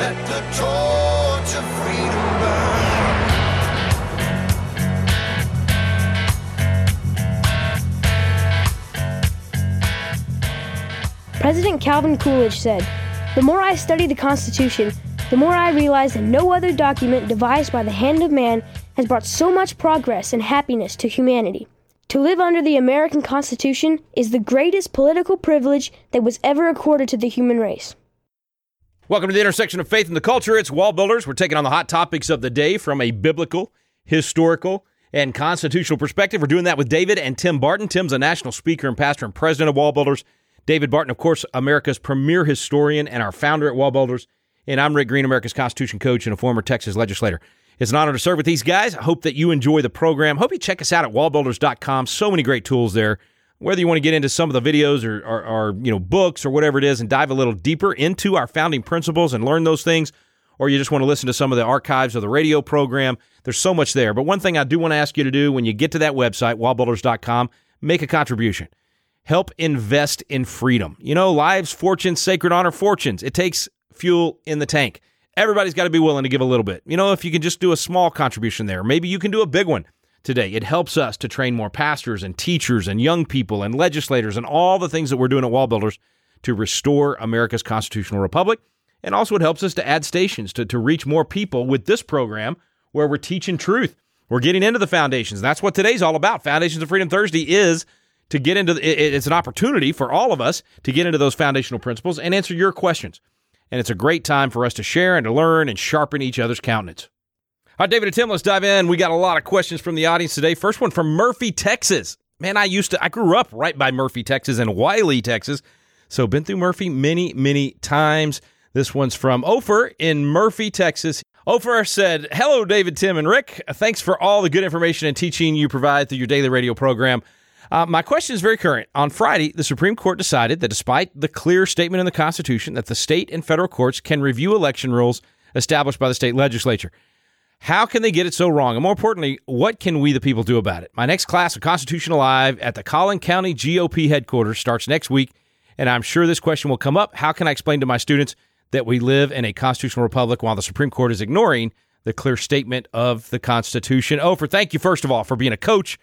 Let the torch of freedom burn. President Calvin Coolidge said, "The more I study the Constitution, the more I realize that no other document devised by the hand of man has brought so much progress and happiness to humanity. To live under the American Constitution is the greatest political privilege that was ever accorded to the human race." Welcome to the intersection of faith and the culture. It's Wall Builders. We're taking on the hot topics of the day from a biblical, historical, and constitutional perspective. We're doing that with David and Tim Barton. Tim's a national speaker and pastor and president of Wall Builders. David Barton, of course, America's premier historian and our founder at Wall Builders. And I'm Rick Green, America's Constitution coach and a former Texas legislator. It's an honor to serve with these guys. I hope that you enjoy the program. Hope you check us out at wallbuilders.com. So many great tools there. Whether you want to get into some of the videos or you know, books or whatever it is and dive a little deeper into our founding principles and learn those things, or you just want to listen to some of the archives of the radio program, there's so much there. But one thing I do want to ask you to do when you get to that website, wallbuilders.com, make a contribution. Help invest in freedom. You know, lives, fortunes, sacred honor, fortunes. It takes fuel in the tank. Everybody's got to be willing to give a little bit. You know, if you can just do a small contribution there, maybe you can do a big one today. It helps us to train more pastors and teachers and young people and legislators and all the things that we're doing at Wall Builders to restore America's constitutional republic. And also it helps us to add stations to reach more people with this program where we're teaching truth. We're getting into the foundations. That's what today's all about. Foundations of Freedom Thursday is to get into, it's an opportunity for all of us to get into those foundational principles and answer your questions. And it's a great time for us to share and to learn and sharpen each other's countenance. All right, David and Tim, let's dive in. We got a lot of questions from the audience today. First one from Murphy, Texas. Man, I grew up right by Murphy, Texas and Wiley, Texas. So been through Murphy many, many times. This one's from Ofer in Murphy, Texas. Ofer said, "Hello, David, Tim, and Rick. Thanks for all the good information and teaching you provide through your daily radio program. My question is very current. On Friday, the Supreme Court decided that despite the clear statement in the Constitution that the state and federal courts can review election rules established by the state legislature, how can they get it so wrong? And more importantly, what can we the people do about it? My next class of Constitution Alive at the Collin County GOP headquarters starts next week, and I'm sure this question will come up. How can I explain to my students that we live in a constitutional republic while the Supreme Court is ignoring the clear statement of the Constitution?" Ofer, thank you, first of all, for being a coach,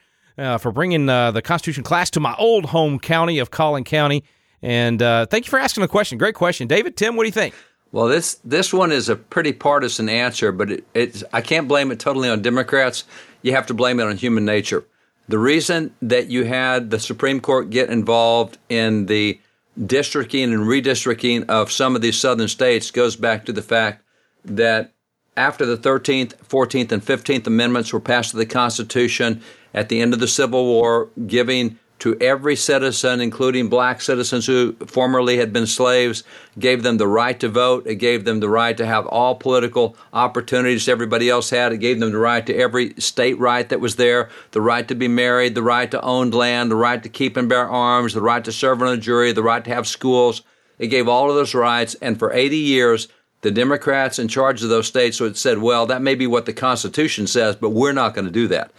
for bringing the Constitution class to my old home county of Collin County. And thank you for asking the question. Great question. David, Tim, what do you think? Well, this one is a pretty partisan answer, but it's I can't blame it totally on Democrats. You have to blame it on human nature. The reason that you had the Supreme Court get involved in the districting and redistricting of some of these southern states goes back to the fact that after the 13th, 14th, and 15th Amendments were passed to the Constitution at the end of the Civil War, giving to every citizen, including black citizens who formerly had been slaves, gave them the right to vote. It gave them the right to have all political opportunities everybody else had. It gave them the right to every state right that was there, the right to be married, the right to own land, the right to keep and bear arms, the right to serve on a jury, the right to have schools. It gave all of those rights, and for 80 years, the Democrats in charge of those states said, well, that may be what the Constitution says, but we're not going to do that.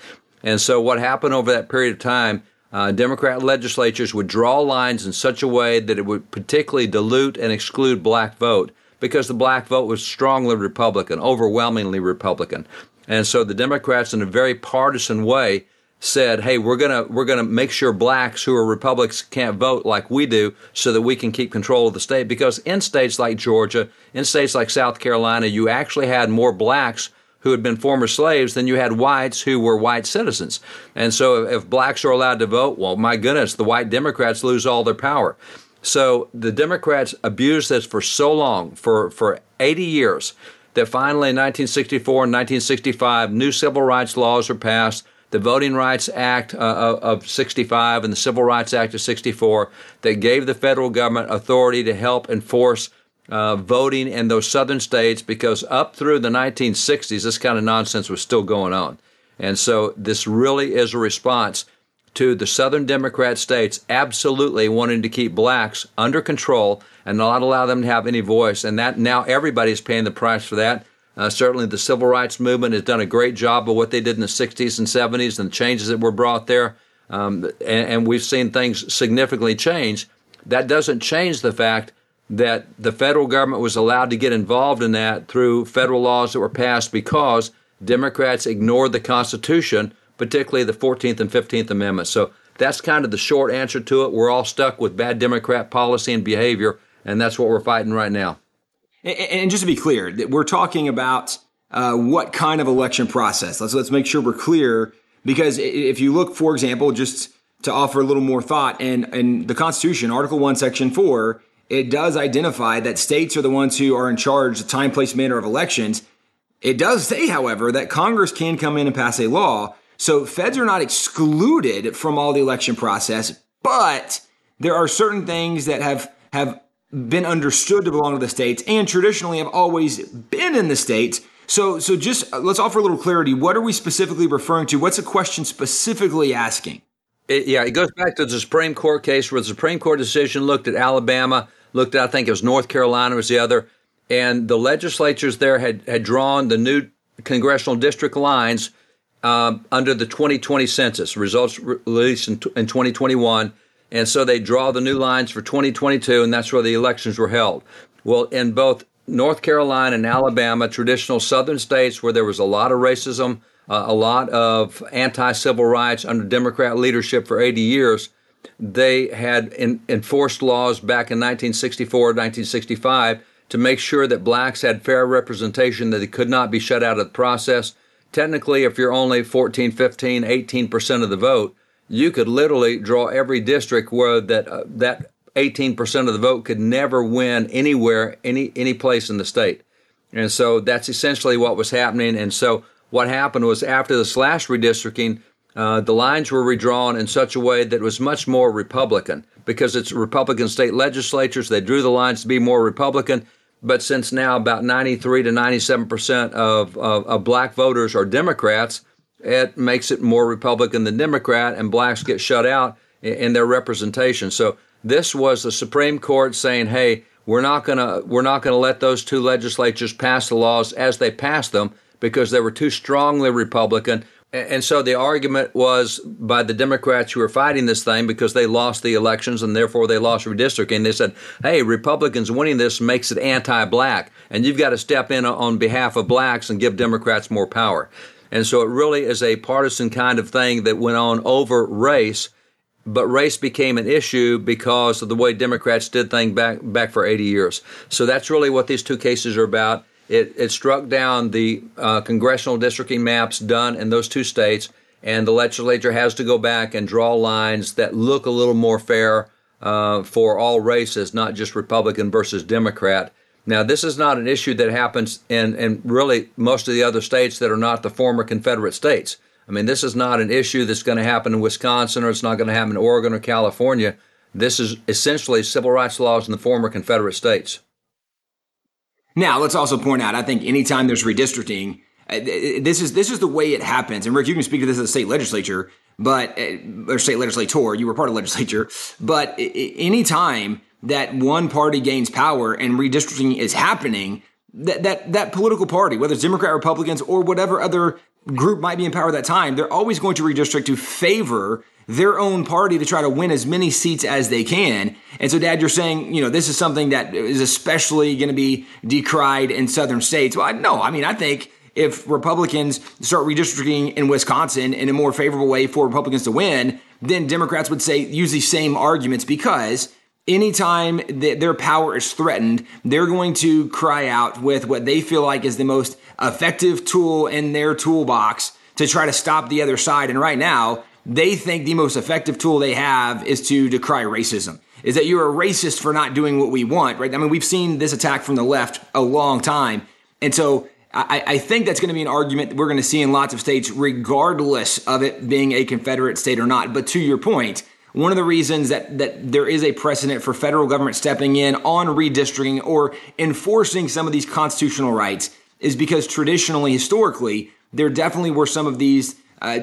And so what happened over that period of time, Democrat legislatures would draw lines in such a way that it would particularly dilute and exclude black vote because the black vote was strongly Republican, overwhelmingly Republican. And so the Democrats in a very partisan way said, hey, we're gonna make sure blacks who are Republicans can't vote like we do so that we can keep control of the state. Because in states like Georgia, in states like South Carolina, you actually had more blacks who had been former slaves than you had whites who were white citizens. And so if blacks are allowed to vote, well, my goodness, the white Democrats lose all their power. So the Democrats abused this for so long, for 80 years, that finally in 1964 and 1965, new civil rights laws were passed. The Voting Rights Act of 65 and the Civil Rights Act of 64 that gave the federal government authority to help enforce voting in those southern states, because up through the 1960s, this kind of nonsense was still going on. And so this really is a response to the southern Democrat states absolutely wanting to keep blacks under control and not allow them to have any voice. And that now everybody's paying the price for that. Certainly the civil rights movement has done a great job of what they did in the 60s and 70s and the changes that were brought there. And we've seen things significantly change. That doesn't change the fact that the federal government was allowed to get involved in that through federal laws that were passed because Democrats ignored the Constitution, particularly the 14th and 15th Amendments. So that's kind of the short answer to it. We're all stuck with bad Democrat policy and behavior, and that's what we're fighting right now. And just to be clear, we're talking about what kind of election process. Let's make sure we're clear, because if you look, for example, just to offer a little more thought, and the Constitution, Article I, Section 4, it does identify that states are the ones who are in charge of the time, place, manner of elections. It does say, however, that Congress can come in and pass a law. So feds are not excluded from all the election process, but there are certain things that have been understood to belong to the states and traditionally have always been in the states. So just let's offer a little clarity. What are we specifically referring to? What's the question specifically asking? It goes back to the Supreme Court case where the Supreme Court decision looked at Alabama, looked at, I think it was North Carolina was the other, and the legislatures there had drawn the new congressional district lines under the 2020 census, results released in 2021. And so they draw the new lines for 2022, and that's where the elections were held. Well, in both North Carolina and Alabama, traditional southern states where there was a lot of racism, a lot of anti-civil rights under Democrat leadership for 80 years, they had enforced laws back in 1964, 1965 to make sure that blacks had fair representation, that they could not be shut out of the process. Technically, if you're only 14, 15, 18% of the vote, you could literally draw every district where that 18% of the vote could never win anywhere, any place in the state. And so that's essentially what was happening. And so what happened was after the slash redistricting, the lines were redrawn in such a way that was much more Republican because it's Republican state legislatures. They drew the lines to be more Republican. But since now about 93 to 97% of black voters are Democrats, it makes it more Republican than Democrat, and blacks get shut out in their representation. So this was the Supreme Court saying, hey, we're not gonna let those two legislatures pass the laws as they passed them because they were too strongly Republican. And so the argument was by the Democrats who were fighting this thing because they lost the elections and therefore they lost redistricting. They said, hey, Republicans winning this makes it anti-black, and you've got to step in on behalf of blacks and give Democrats more power. And so it really is a partisan kind of thing that went on over race, but race became an issue because of the way Democrats did things back for 80 years. So that's really what these two cases are about. It struck down the congressional districting maps done in those two states, and the legislature has to go back and draw lines that look a little more fair for all races, not just Republican versus Democrat. Now, this is not an issue that happens in really most of the other states that are not the former Confederate states. I mean, this is not an issue that's going to happen in Wisconsin, or it's not going to happen in Oregon or California. This is essentially civil rights laws in the former Confederate states. Now, let's also point out, I think anytime there's redistricting, this is the way it happens. And Rick, you can speak to this as a state legislature, or state legislator, you were part of legislature. But anytime that one party gains power and redistricting is happening, that political party, whether it's Democrat, Republicans, or whatever other group might be in power at that time, they're always going to redistrict to favor their own party to try to win as many seats as they can. And so, Dad, you're saying, this is something that is especially going to be decried in southern states. Well, no, I mean, I think if Republicans start redistricting in Wisconsin in a more favorable way for Republicans to win, then Democrats would use these same arguments, because anytime their power is threatened, they're going to cry out with what they feel like is the most effective tool in their toolbox to try to stop the other side. And right now, they think the most effective tool they have is to decry racism, is that you're a racist for not doing what we want, right? I mean, we've seen this attack from the left a long time. And so I think that's going to be an argument that we're going to see in lots of states, regardless of it being a Confederate state or not. But to your point, one of the reasons that there is a precedent for federal government stepping in on redistricting or enforcing some of these constitutional rights is because traditionally, historically, there definitely were some of these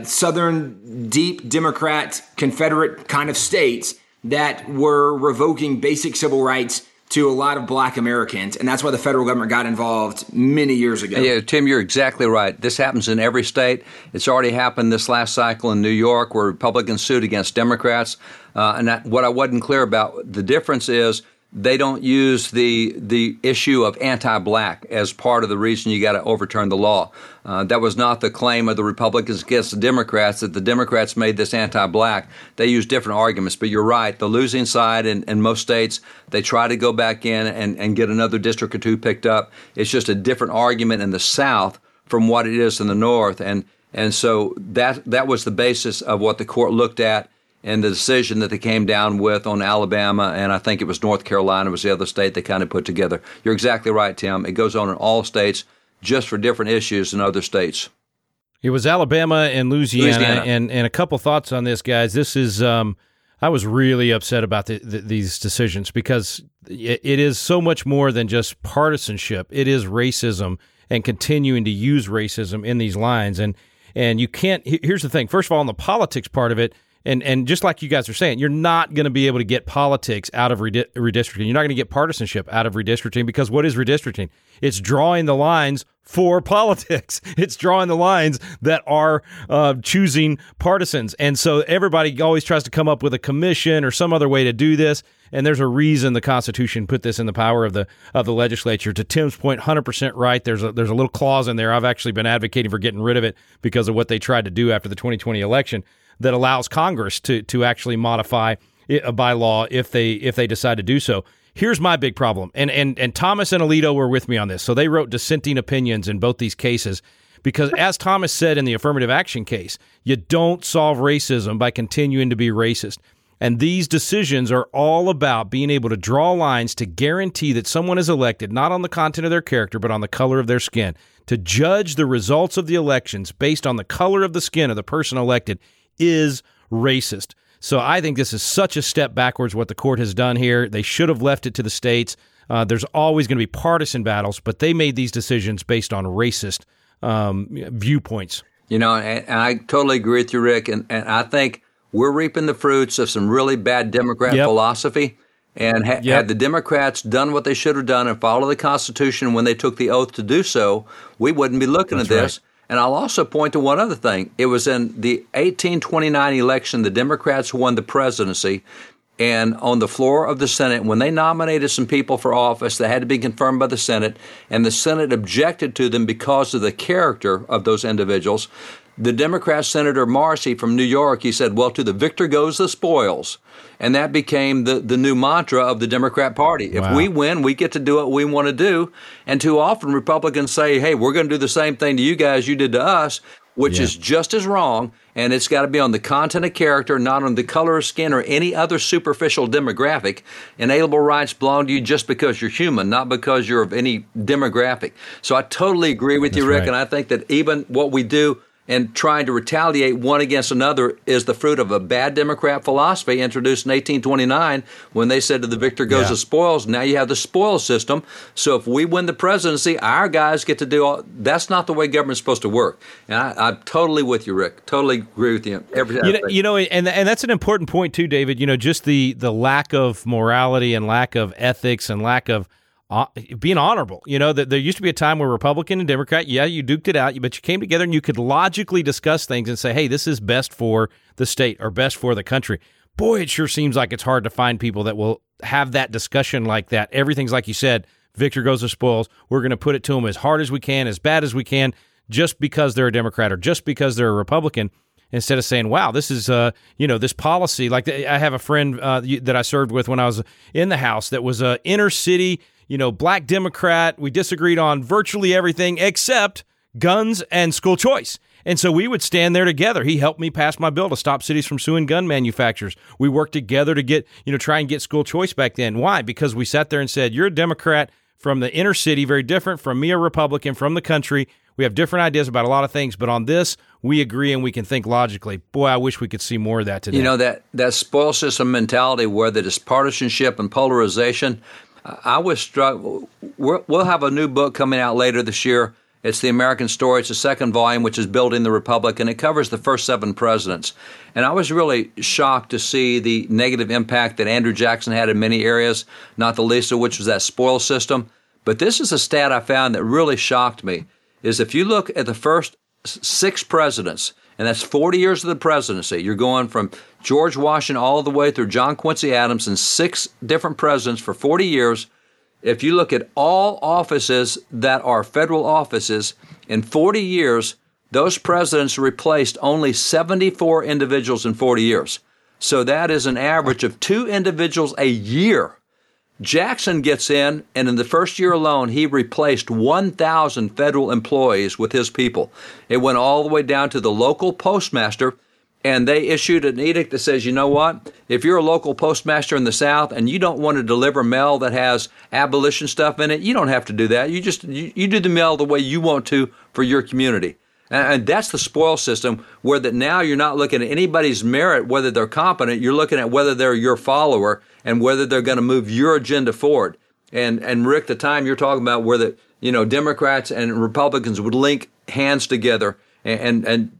Southern, deep Democrat, Confederate kind of states that were revoking basic civil rights to a lot of black Americans. And that's why the federal government got involved many years ago. Yeah, Tim, you're exactly right. This happens in every state. It's already happened this last cycle in New York where Republicans sued against Democrats. And what I wasn't clear about, the difference is They don't use the issue of anti-black as part of the reason you got to overturn the law. That was not the claim of the Republicans against the Democrats, that the Democrats made this anti-black. They used different arguments. But you're right, the losing side in most states, they try to go back in and get another district or two picked up. It's just a different argument in the South from what it is in the North. And so that was the basis of what the court looked at and the decision that they came down with on Alabama, and I think it was North Carolina was the other state they kind of put together. You're exactly right, Tim. It goes on in all states, just for different issues in other states. It was Alabama and Louisiana. And a couple thoughts on this, guys. This is, I was really upset about these decisions because it is so much more than just partisanship. It is racism and continuing to use racism in these lines. And you can't, here's the thing. First of all, on the politics part of it, And just like you guys are saying, you're not going to be able to get politics out of redistricting. You're not going to get partisanship out of redistricting, because what is redistricting? It's drawing the lines for politics. It's drawing the lines that are choosing partisans. And so everybody always tries to come up with a commission or some other way to do this. And there's a reason the Constitution put this in the power of the legislature. To Tim's point, 100% right. There's a little clause in there. I've actually been advocating for getting rid of it because of what they tried to do after the 2020 election, that allows Congress to actually modify it by law if they decide to do so. Here's my big problem. And Thomas and Alito were with me on this. So they wrote dissenting opinions in both these cases, because as Thomas said in the affirmative action case, you don't solve racism by continuing to be racist. And these decisions are all about being able to draw lines to guarantee that someone is elected not on the content of their character, but on the color of their skin. To judge the results of the elections based on the color of the skin of the person elected is racist. So I think this is such a step backwards, what the court has done here. They should have left it to the states. There's always going to be partisan battles, but they made these decisions based on racist viewpoints. You know, and I totally agree with you, Rick. And I think we're reaping the fruits of some really bad Democrat philosophy. And had the Democrats done what they should have done and followed the Constitution when they took the oath to do so, we wouldn't be looking at this. Right. And I'll also point to one other thing. It was in the 1829 election, the Democrats won the presidency. And on the floor of the Senate, when they nominated some people for office, they had to be confirmed by the Senate. And the Senate objected to them because of the character of those individuals. The Democrat Senator Marcy from New York, he said, well, to the victor goes the spoils. And that became the new mantra of the Democrat Party. If we win, we get to do what we want to do. And too often Republicans say, hey, we're going to do the same thing to you guys you did to us, which is just as wrong. And it's got to be on the content of character, not on the color of skin or any other superficial demographic. Inalienable rights belong to you just because you're human, not because you're of any demographic. So I totally agree with you, Rick. Right. And I think that even what we do and trying to retaliate one against another is the fruit of a bad Democrat philosophy introduced in 1829 when they said to the victor goes the spoils. Now you have the spoils system. So if we win the presidency, our guys get to do all. That's not the way government's supposed to work. And I'm totally with you, Rick. Totally agree with you. And that's an important point too, David. You know, just the lack of morality and lack of ethics and lack of being honorable. You know, there used to be a time where Republican and Democrat, you duked it out, but you came together and you could logically discuss things and say, hey, this is best for the state or best for the country. Boy, it sure seems like it's hard to find people that will have that discussion like that. Everything's like you said, victor goes to spoils. We're going to put it to them as hard as we can, as bad as we can, just because they're a Democrat or just because they're a Republican. Instead of saying, wow, this is, this policy. Like I have a friend that I served with when I was in the House that was an inner city black Democrat. We disagreed on virtually everything except guns and school choice. And so we would stand there together. He helped me pass my bill to stop cities from suing gun manufacturers. We worked together to get, try and get school choice back then. Why? Because we sat there and said, you're a Democrat from the inner city, very different from me, a Republican from the country. We have different ideas about a lot of things, but on this, we agree and we can think logically. Boy, I wish we could see more of that today. You know, that spoil system mentality, whether it's partisanship and polarization, I was struck. We'll have a new book coming out later this year. It's The American Story. It's the second volume, which is Building the Republic, and it covers the first 7 presidents. And I was really shocked to see the negative impact that Andrew Jackson had in many areas, not the least of which was that spoil system. But this is a stat I found that really shocked me, is if you look at the first 6 presidents, And that's 40 years of the presidency. You're going from George Washington all the way through John Quincy Adams and 6 different presidents for 40 years. If you look at all offices that are federal offices, in 40 years, those presidents replaced only 74 individuals in 40 years. So that is an average of 2 individuals a year. Jackson gets in, and in the first year alone, he replaced 1,000 federal employees with his people. It went all the way down to the local postmaster, and they issued an edict that says, you know what, if you're a local postmaster in the South and you don't want to deliver mail that has abolition stuff in it, you don't have to do that. You do the mail the way you want to for your community. And that's the spoil system, where that now you're not looking at anybody's merit, whether they're competent. You're looking at whether they're your follower and whether they're going to move your agenda forward. And Rick, the time you're talking about where the, you know, Democrats and Republicans would link hands together and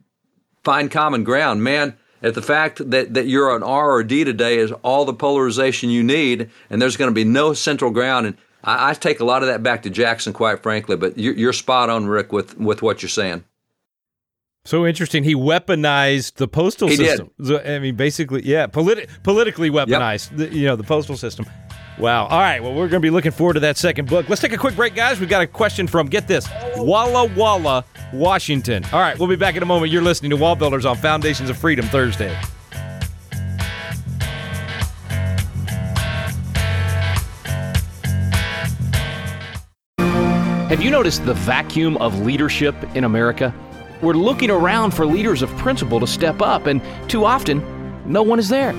find common ground, man, at the fact that you're an R or a D today is all the polarization you need, and there's going to be no central ground. And I take a lot of that back to Jackson, quite frankly, but you're spot on, Rick, with what you're saying. So interesting. He weaponized the postal system. So, I mean, basically, yeah, politically weaponized, yep. The postal system. Wow. All right. Well, we're going to be looking forward to that second book. Let's take a quick break, guys. We've got a question from, get this, Walla Walla, Washington. All right. We'll be back in a moment. You're listening to Wall Builders on Foundations of Freedom Thursday. Have you noticed the vacuum of leadership in America? We're looking around for leaders of principle to step up, and too often, no one is there.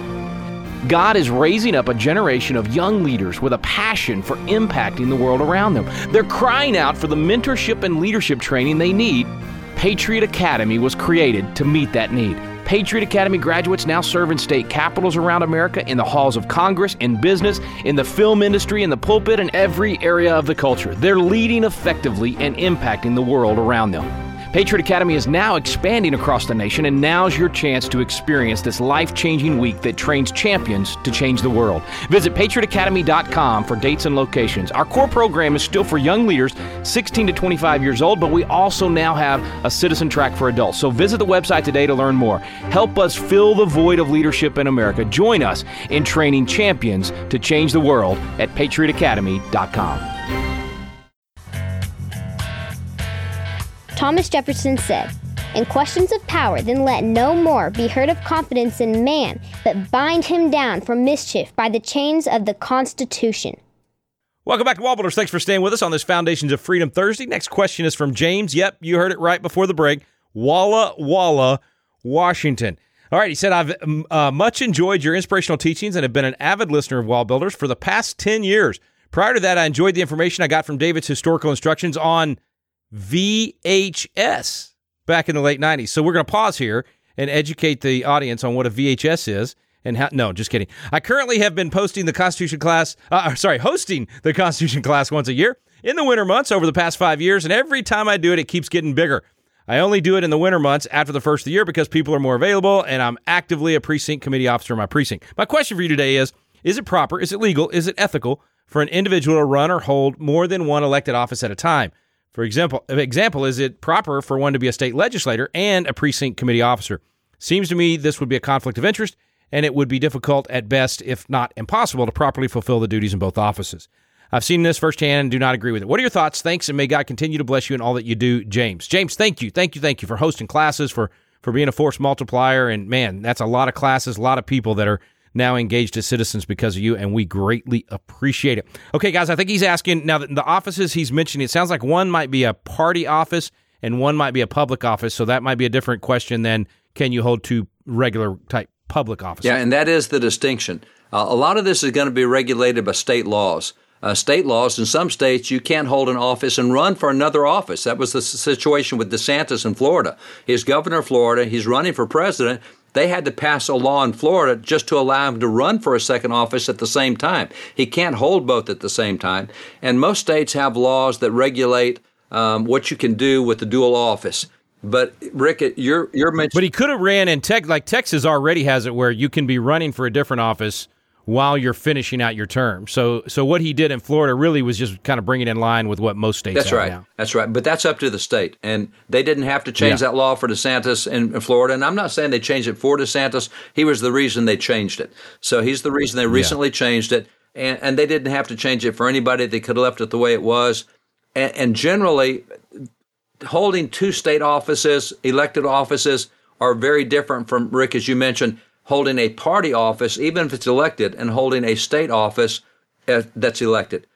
God is raising up a generation of young leaders with a passion for impacting the world around them. They're crying out for the mentorship and leadership training they need. Patriot Academy was created to meet that need. Patriot Academy graduates now serve in state capitals around America, in the halls of Congress, in business, in the film industry, in the pulpit, in every area of the culture. They're leading effectively and impacting the world around them. Patriot Academy is now expanding across the nation, and now's your chance to experience this life-changing week that trains champions to change the world. Visit PatriotAcademy.com for dates and locations. Our core program is still for young leaders 16 to 25 years old, but we also now have a citizen track for adults. So visit the website today to learn more. Help us fill the void of leadership in America. Join us in training champions to change the world at PatriotAcademy.com. Thomas Jefferson said, "In questions of power, then let no more be heard of confidence in man, but bind him down for mischief by the chains of the Constitution." Welcome back to Wall Builders. Thanks for staying with us on this Foundations of Freedom Thursday. Next question is from James. Yep, you heard it right before the break. Walla Walla, Washington. All right, he said, "I've much enjoyed your inspirational teachings and have been an avid listener of Wall Builders for the past 10 years. Prior to that, I enjoyed the information I got from David's historical instructions on VHS back in the late 90s. So we're going to pause here and educate the audience on what a VHS is and how. No, just kidding. I currently have been hosting the Constitution class once a year in the winter months over the past 5 years, and every time I do it, it keeps getting bigger. I only do it in the winter months after the first of the year because people are more available, and I'm actively a precinct committee officer in my precinct. My question for you today is it proper, is it legal, is it ethical for an individual to run or hold more than one elected office at a time? For example, is it proper for one to be a state legislator and a precinct committee officer? Seems to me this would be a conflict of interest, and it would be difficult at best, if not impossible, to properly fulfill the duties in both offices. I've seen this firsthand and do not agree with it. What are your thoughts? Thanks, and may God continue to bless you in all that you do, James." James, thank you. Thank you for hosting classes, for being a force multiplier. And man, that's a lot of classes, a lot of people that are now engaged as citizens because of you, and we greatly appreciate it. Okay, guys, I think he's asking, now the offices he's mentioning, it sounds like one might be a party office and one might be a public office, so that might be a different question than can you hold 2 regular-type public offices? Yeah, and that is the distinction. A lot of this is going to be regulated by state laws. In some states, you can't hold an office and run for another office. That was the situation with DeSantis in Florida. He's governor of Florida. He's running for president. They had to pass a law in Florida just to allow him to run for a second office at the same time. He can't hold both at the same time. And most states have laws that regulate what you can do with the dual office. But Rick, you're mentioning, but he could have ran in Texas. Like Texas already has it where you can be running for a different office while you're finishing out your term. So what he did in Florida really was just kind of bring it in line with what most states have now. That's right. But that's up to the state. And they didn't have to change that law for DeSantis in Florida. And I'm not saying they changed it for DeSantis. He was the reason they changed it. So he's the reason they recently changed it. And they didn't have to change it for anybody. They could have left it the way it was. And generally, holding two state offices, elected offices, are very different from, Rick, as you mentioned, holding a party office, even if it's elected, and holding a state office that's elected.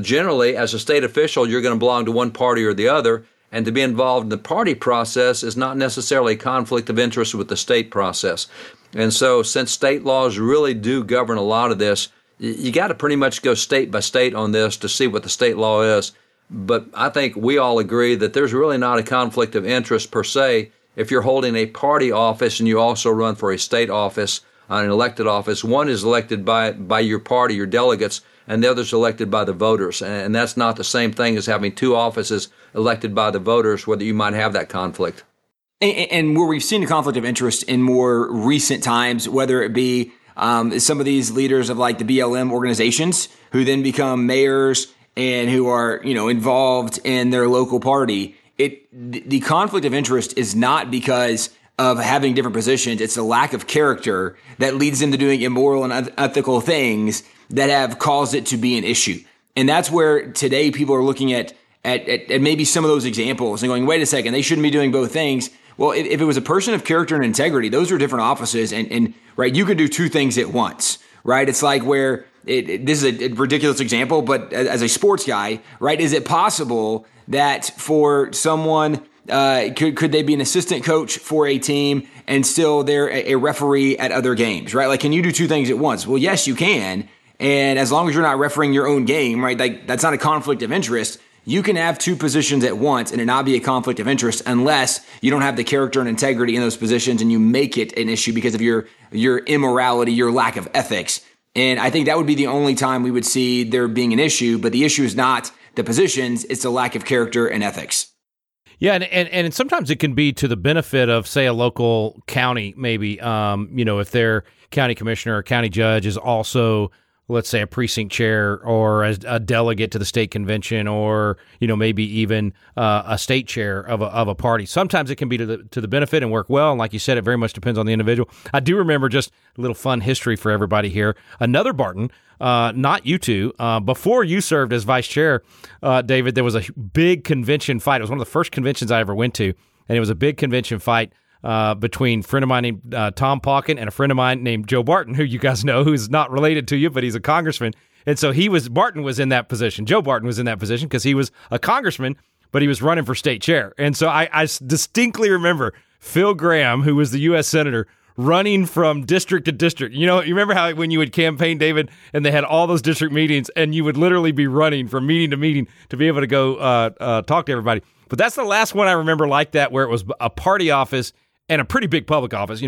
Generally, as a state official, you're going to belong to one party or the other, and to be involved in the party process is not necessarily a conflict of interest with the state process. And so since state laws really do govern a lot of this, you got to pretty much go state by state on this to see what the state law is. But I think we all agree that there's really not a conflict of interest per se if you're holding a party office and you also run for a state office, an elected office. One is elected by your party, your delegates, and the other is elected by the voters. And that's not the same thing as having two offices elected by the voters, whether you might have that conflict. And where we've seen a conflict of interest in more recent times, whether it be some of these leaders of like the BLM organizations who then become mayors and who are, you know, involved in their local party. The conflict of interest is not because of having different positions. It's the lack of character that leads them to doing immoral and unethical things that have caused it to be an issue. And that's where today people are looking at maybe some of those examples and going, wait a second, they shouldn't be doing both things. Well, if it was a person of character and integrity, those are different offices. And right, you can do two things at once, right? It's like where this is a ridiculous example, but as a sports guy, right, is it possible that for someone, could they be an assistant coach for a team and still they're a referee at other games, right? Like, can you do two things at once? Well, yes, you can. And as long as you're not refereeing your own game, right, like that's not a conflict of interest. You can have two positions at once and it not be a conflict of interest unless you don't have the character and integrity in those positions and you make it an issue because of your immorality, your lack of ethics. And I think that would be the only time we would see there being an issue, but the issue is not the positions, it's the lack of character and ethics. Yeah, and sometimes it can be to the benefit of, say, a local county maybe, if their county commissioner or county judge is also, let's say, a precinct chair or a delegate to the state convention or, maybe even a state chair of a party. Sometimes it can be to the benefit and work well. And like you said, it very much depends on the individual. I do remember, just a little fun history for everybody here, another Barton, not you two, before you served as vice chair, David, there was a big convention fight. It was one of the first conventions I ever went to, and it was a big convention fight between a friend of mine named Tom Pauken and a friend of mine named Joe Barton, who you guys know, who's not related to you, but he's a congressman. And so Barton was in that position. Joe Barton was in that position because he was a congressman, but he was running for state chair. And so I distinctly remember Phil Graham, who was the U.S. Senator, running from district to district. You remember how when you would campaign, David, and they had all those district meetings and you would literally be running from meeting to meeting to be able to go talk to everybody. But that's the last one I remember like that, where it was a party office and a pretty big public office,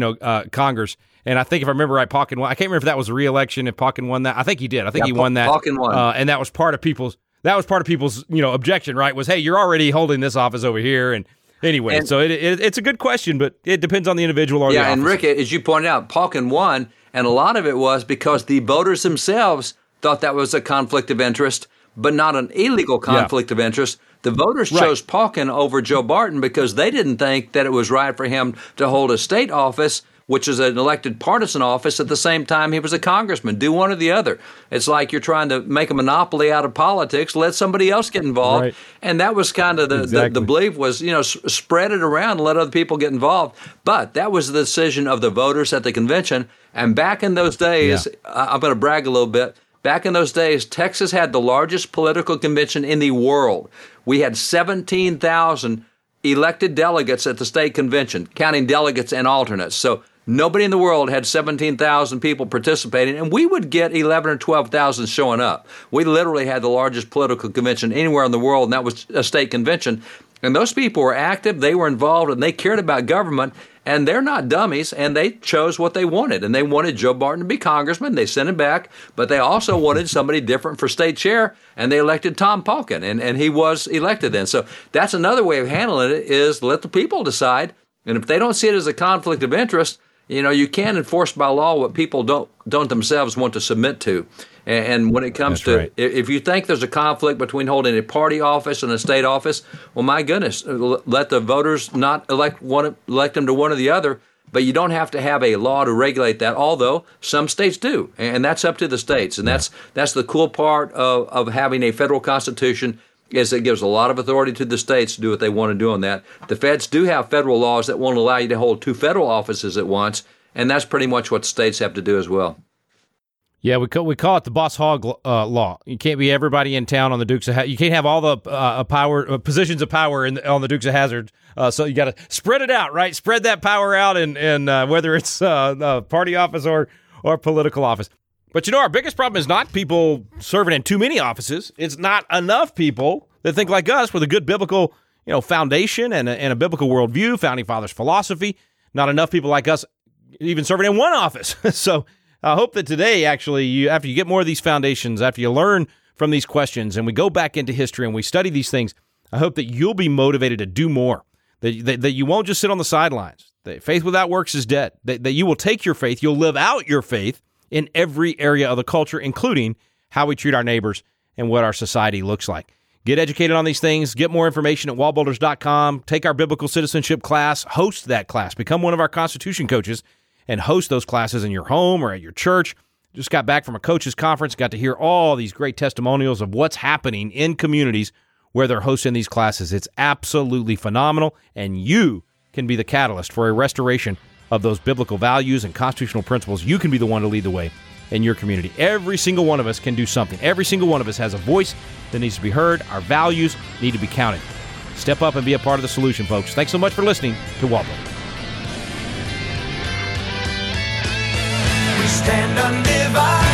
Congress. And I think if I remember right, Pauken won. I can't remember if that was re-election, if Pauken won that. I think he did. I think he won that. Pauken won. And that was part of people's, objection, right? Was, hey, you're already holding this office over here. And anyway, so it's a good question, but it depends on the individual or the office. Yeah, and Rick, as you pointed out, Pauken won. And a lot of it was because the voters themselves thought that was a conflict of interest, but not an illegal conflict of interest. The voters chose Pauken over Joe Barton because they didn't think that it was right for him to hold a state office, which is an elected partisan office, at the same time he was a congressman. Do one or the other. It's like you're trying to make a monopoly out of politics, let somebody else get involved. Right. And that was kind of the belief was, spread it around and let other people get involved. But that was the decision of the voters at the convention. And back in those days, I'm going to brag a little bit. Back in those days, Texas had the largest political convention in the world. We had 17,000 elected delegates at the state convention, counting delegates and alternates. So nobody in the world had 17,000 people participating, and we would get 11,000 or 12,000 showing up. We literally had the largest political convention anywhere in the world, and that was a state convention. And those people were active, they were involved, and they cared about government, and they're not dummies, and they chose what they wanted. And they wanted Joe Barton to be congressman, they sent him back, but they also wanted somebody different for state chair, and they elected Tom Pauken, and he was elected then. So that's another way of handling it, is let the people decide, and if they don't see it as a conflict of interest, You know, you can't enforce by law what people don't themselves want to submit to. And when it comes to, if you think there's a conflict between holding a party office and a state office, well, my goodness, let the voters not elect them to one or the other. But you don't have to have a law to regulate that, although some states do. And that's up to the states. And that's the cool part of having a federal constitution, is it gives a lot of authority to the states to do what they want to do on that. The feds do have federal laws that won't allow you to hold two federal offices at once. And that's pretty much what states have to do as well. Yeah, we call it the Boss Hog law. You can't be everybody in town on the Dukes of Hazzard. You can't have all the positions of power on the Dukes of Hazzard. So you got to spread it out, right? Spread that power out, and whether it's party office or political office. But you know, our biggest problem is not people serving in too many offices. It's not enough people that think like us with a good biblical, you know, foundation and a biblical worldview, Founding Fathers philosophy. Not enough people like us even serving in one office. So I hope that today, actually, after you get more of these foundations, after you learn from these questions and we go back into history and we study these things, I hope that you'll be motivated to do more, that you won't just sit on the sidelines, that faith without works is dead, that you will take your faith, you'll live out your faith in every area of the culture, including how we treat our neighbors and what our society looks like. Get educated on these things. Get more information at wallbuilders.com. Take our biblical citizenship class. Host that class. Become one of our Constitution coaches and host those classes in your home or at your church. Just got back from a coaches conference, got to hear all these great testimonials of what's happening in communities where they're hosting these classes. It's absolutely phenomenal, and you can be the catalyst for a restoration of those biblical values and constitutional principles. You can be the one to lead the way in your community. Every single one of us can do something. Every single one of us has a voice that needs to be heard. Our values need to be counted. Step up and be a part of the solution, folks. Thanks so much for listening to Walla Walla. Stand undivided.